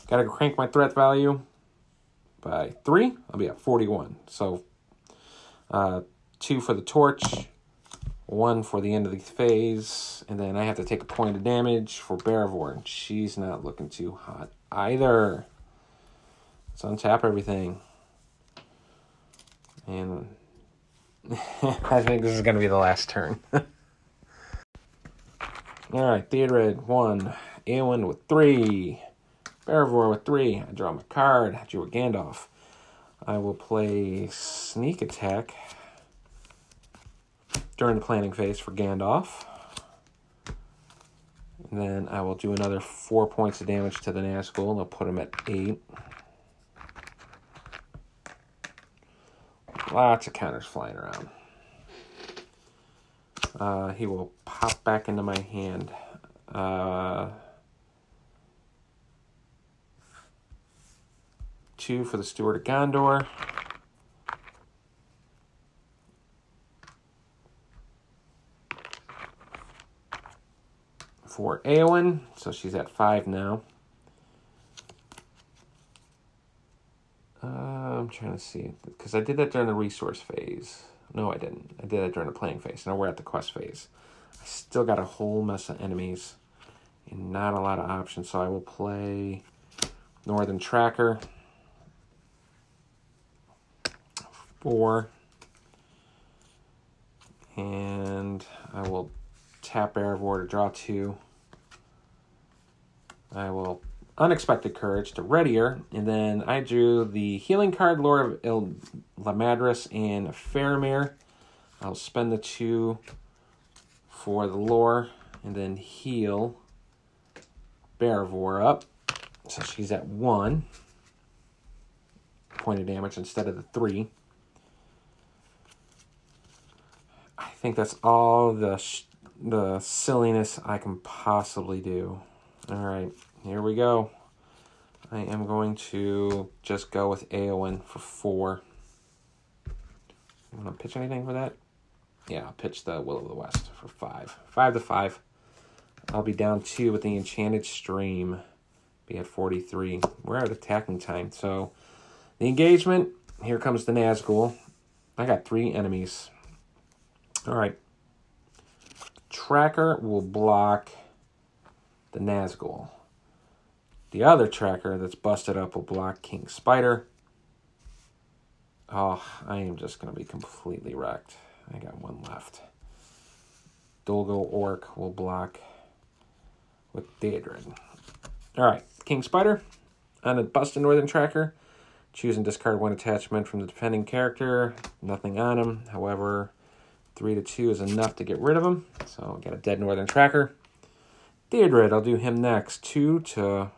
Gotta crank my threat value by 3. I'll be at 41. So, 2 for the torch. 1 for the end of the phase, and then I have to take a point of damage for Beravor, and she's not looking too hot either. Let's untap everything. And I think this is going to be the last turn. Alright, Théodred, 1. Éowyn with 3. Beravor with 3. I draw my card. I drew a Gandalf. I will play Sneak Attack during the planning phase for Gandalf. And then I will do another 4 points of damage to the Nazgul, and I'll put him at 8. Lots of counters flying around. He will pop back into my hand. Two for the Steward of Gondor. for Éowyn, so she's at 5 now. I'm trying to see, because I did that during the resource phase. No, I didn't. I did that during the playing phase. Now we're at the quest phase. I still got a whole mess of enemies and not a lot of options, so I will play Northern Tracker. 4. And I will tap Beravor to draw 2. I will Unexpected Courage to ready her. And then I drew the healing card, Lore of Imladris and Faramir. I'll spend the 2 for the lore and then heal Beravor up. So she's at 1 point of damage instead of the 3. I think that's all the silliness I can possibly do. All right. Here we go. I am going to just go with Éowyn for 4. You want to pitch anything for that? Yeah, I'll pitch the Will of the West for 5. 5 to 5. I'll be down 2 with the Enchanted Stream. Be at 43. We're at attacking time. So the engagement, here comes the Nazgul. I got 3 enemies. All right. Tracker will block the Nazgul. The other tracker that's busted up will block King Spider. Oh, I am just going to be completely wrecked. I got 1 left. Dolgor Orc will block with Théodred. All right, King Spider on a busted Northern Tracker. Choose and discard 1 attachment from the defending character. Nothing on him. However, 3 to 2 is enough to get rid of him. So I got a dead Northern Tracker. Théodred, I'll do him next. 2 to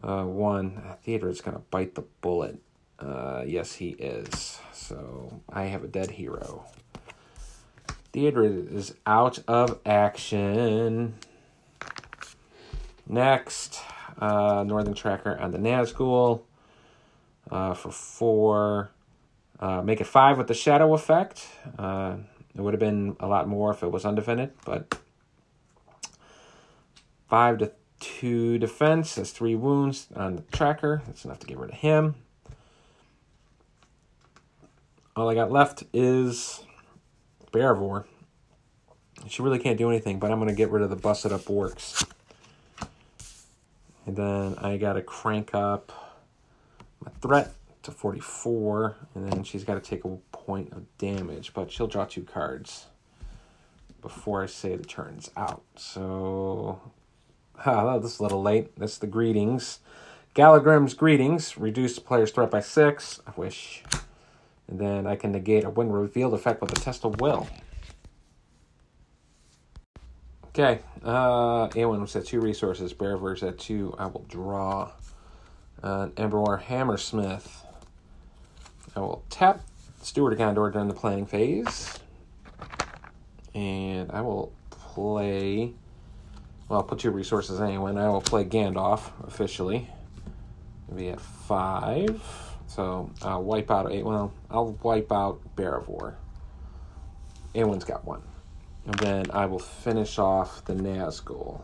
1. Theodred's going to bite the bullet. Yes, he is. So I have a dead hero. Théodred is out of action. Next, Northern Tracker on the Nazgul for 4. Make it 5 with the shadow effect. It would have been a lot more if it was undefended, but 5 to 2 defense. That's 3 wounds on the tracker. That's enough to get rid of him. All I got left is Beravor. She really can't do anything, but I'm going to get rid of the busted up orcs. And then I got to crank up my threat to 44. And then she's got to take a point of damage, but she'll draw 2 cards before I say the turn's out. So oh, this is a little late. That's the greetings. Gallagrim's greetings. Reduce the player's threat by 6. I wish. And then I can negate a win revealed effect with a Test of Will. Okay. Éowyn was at 2 resources. Beravor at 2. I will draw an Emperor Hammersmith. I will tap Steward of Gondor during the playing phase. And I will play... Well, I'll put 2 resources anyway, and I will play Gandalf officially. It'll be at 5. So I'll wipe out 8. Well, I'll wipe out Beravor. Éowyn's got 1. And then I will finish off the Nazgul.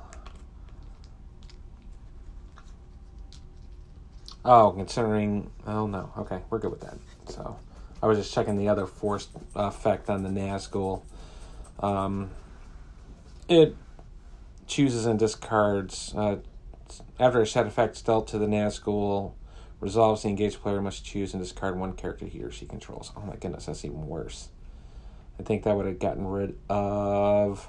Oh, considering... Oh, no. Okay, we're good with that. So I was just checking the other force effect on the Nazgul. It chooses and discards. After a shadow effect dealt to the Nazgul, resolves, the engaged player must choose and discard 1 character he or she controls. Oh my goodness, that's even worse. I think that would have gotten rid of...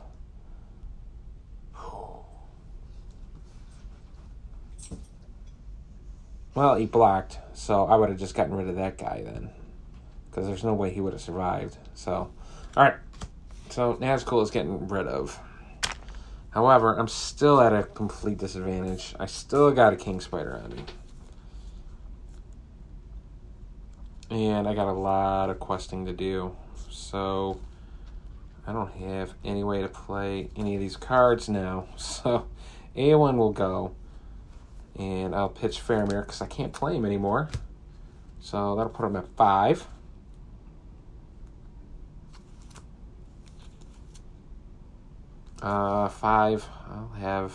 Well, he blocked, so I would have just gotten rid of that guy then, because there's no way he would have survived. So, all right. So Nazgul is getting rid of. However, I'm still at a complete disadvantage. I still got a King Spider on me. And I got a lot of questing to do. So I don't have any way to play any of these cards now. So Éowyn will go. And I'll pitch Faramir because I can't play him anymore. So that'll put him at 5. 5. I'll have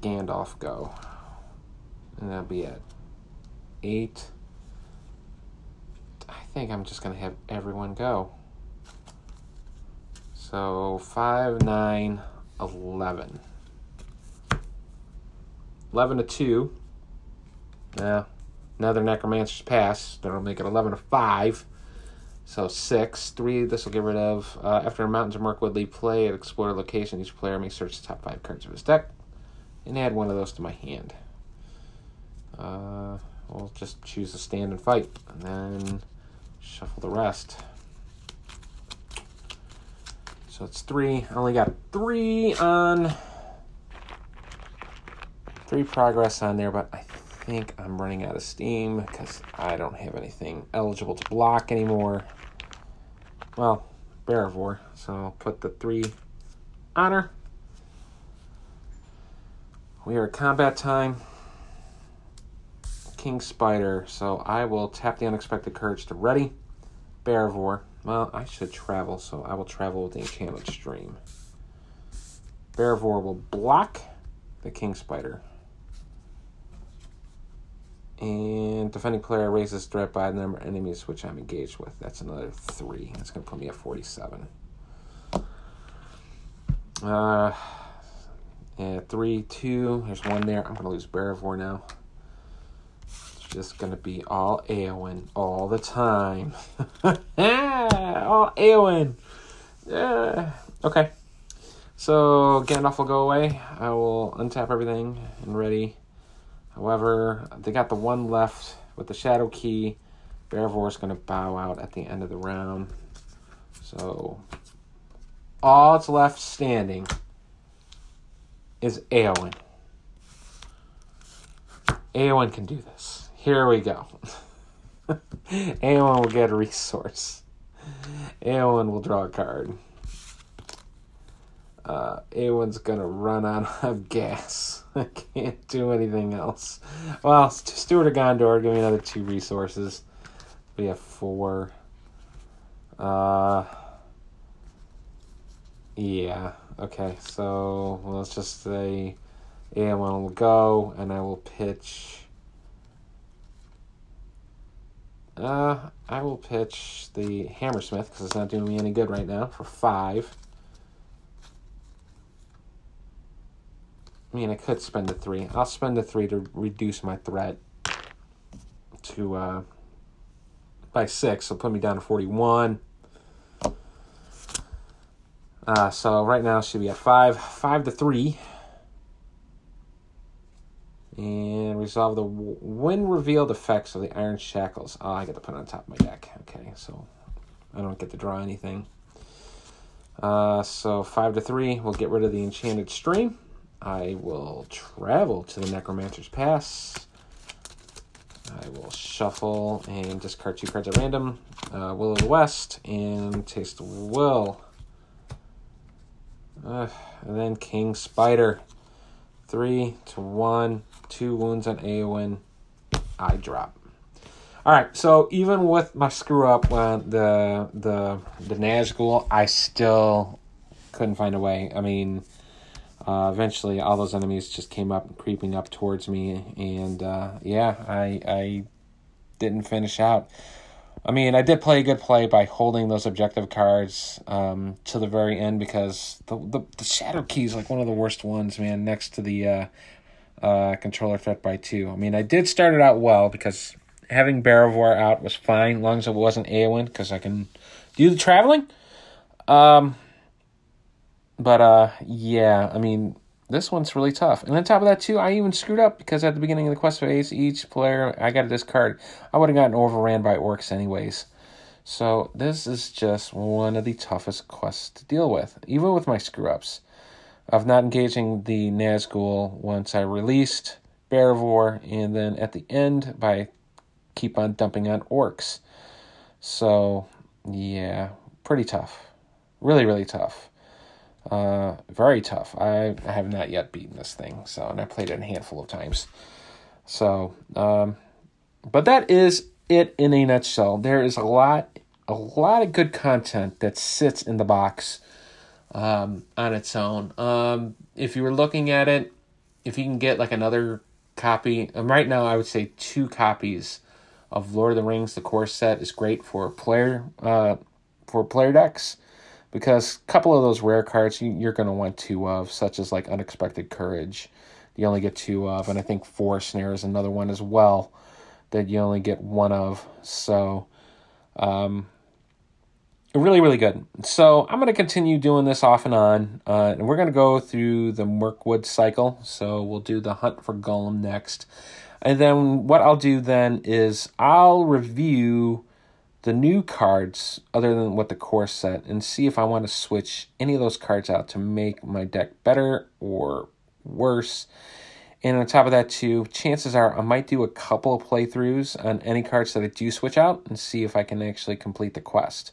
Gandalf go. And that'll be at 8. I think I'm just going to have everyone go. So 5, 9, 11. 11 to 2. Yeah. Another Necromancer's Pass. That'll make it 11 to 5. So 6. 3, this will get rid of. After Mountains of Mirkwood lead play at Explorer Location, each player may search the top 5 cards of his deck and add one of those to my hand. We'll just choose a Stand and Fight and then shuffle the rest. So it's 3. I only got 3 progress on there, but I think I'm running out of steam because I don't have anything eligible to block anymore. Well, Beravor, so I'll put the 3 on her. We are at combat time. King Spider, so I will tap the Unexpected Courage to ready. Beravor, well, I should travel, so I will travel with the Enchanted Stream. Beravor will block the King Spider. And defending player raises threat by the number of enemies which I'm engaged with. That's another 3. That's going to put me at 47. 3, 2. There's 1 there. I'm going to lose Beravor now. Just gonna be all Éowyn all the time. All Éowyn. Yeah. Okay. So Gandalf will go away. I will untap everything and ready. However, they got the 1 left with the Shadow Key. Beravor is gonna bow out at the end of the round. So all that's left standing is Éowyn. Éowyn can do this. Here we go. Éowyn will get a resource. Éowyn will draw a card. Éowyn's going to run out of gas. I can't do anything else. Well, Steward of Gondor, give me another 2 resources. We have 4. Yeah, okay. So let's just say Éowyn will go, and I will pitch... I will pitch the Hammersmith because it's not doing me any good right now for 5. I mean, I could spend the 3. I'll spend the 3 to reduce my threat to by 6. It'll put me down to 41. So right now she'll be at 5 to 3. And resolve the when revealed effects of the Iron Shackles. Oh, I get to put it on top of my deck. Okay, so I don't get to draw anything. So 5 to 3. We'll get rid of the Enchanted Stream. I will travel to the Necromancer's Pass. I will shuffle and discard 2 cards at random. Will of the West and Taste of Will. And then King Spider. 3 to 1. 2 wounds on Éowyn. I drop. All right, so even with my screw up on the Nazgul, I still couldn't find a way. I mean, eventually all those enemies just came up, creeping up towards me, and yeah, I didn't finish out. I mean, I did play a good play by holding those objective cards to the very end because the Shadow Key is like one of the worst ones, man, next to the controller threat by 2. I mean, I did start it out well because having Beravor out was fine, as long as it wasn't Éowyn, because I can do the traveling. Yeah, I mean, this one's really tough. And on top of that, too, I even screwed up because at the beginning of the quest phase, each player, I got to discard. I would have gotten overran by orcs anyways. So this is just one of the toughest quests to deal with, even with my screw-ups. Of not engaging the Nazgul once I released Beravor, and then at the end by keep on dumping on orcs. So, yeah, pretty tough. Really, really tough. Very tough. I have not yet beaten this thing, so, and I played it a handful of times. So, but that is it in a nutshell. There is a lot a lot of good content that sits in the box on its own. If you were looking at it, if you can get like another copy, right now I would say 2 copies of Lord of the Rings. The core set is great for player decks, because a couple of those rare cards you're going to want 2 of, such as like Unexpected Courage. You only get 2 of, and I think Forest Snare is another one as well that you only get 1 of. So, really, really good. So I'm going to continue doing this off and on, and we're going to go through the Mirkwood cycle. So we'll do the Hunt for Gollum next. And then what I'll do then is I'll review the new cards other than what the core set and see if I want to switch any of those cards out to make my deck better or worse. And on top of that too, chances are I might do a couple of playthroughs on any cards that I do switch out and see if I can actually complete the quest.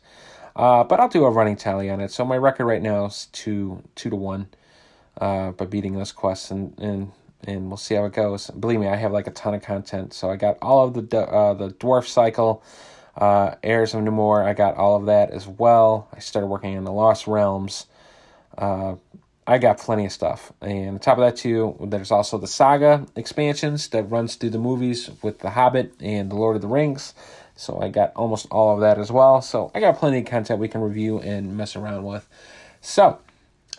But I'll do a running tally on it. So my record right now is 2-1 by beating those quests, and we'll see how it goes. Believe me, I have like a ton of content. So I got all of the Dwarf Cycle, Heirs of Numenor. I got all of that as well. I started working on the Lost Realms. I got plenty of stuff. And on top of that, too, there's also the Saga expansions that runs through the movies with The Hobbit and The Lord of the Rings. So I got almost all of that as well. So I got plenty of content we can review and mess around with. So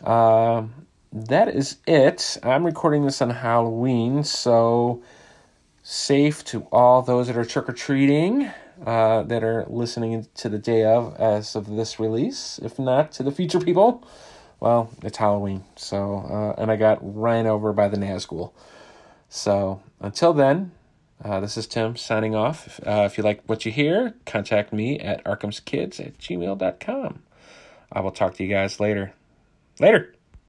that is it. I'm recording this on Halloween, so safe to all those that are trick-or-treating, that are listening to the day of as of this release. If not, to the future people, well, it's Halloween. So, and I got run over by the Nazgul. So until then, this is Tim signing off. If you like what you hear, contact me at arkhamskids@gmail.com. I will talk to you guys later. Later.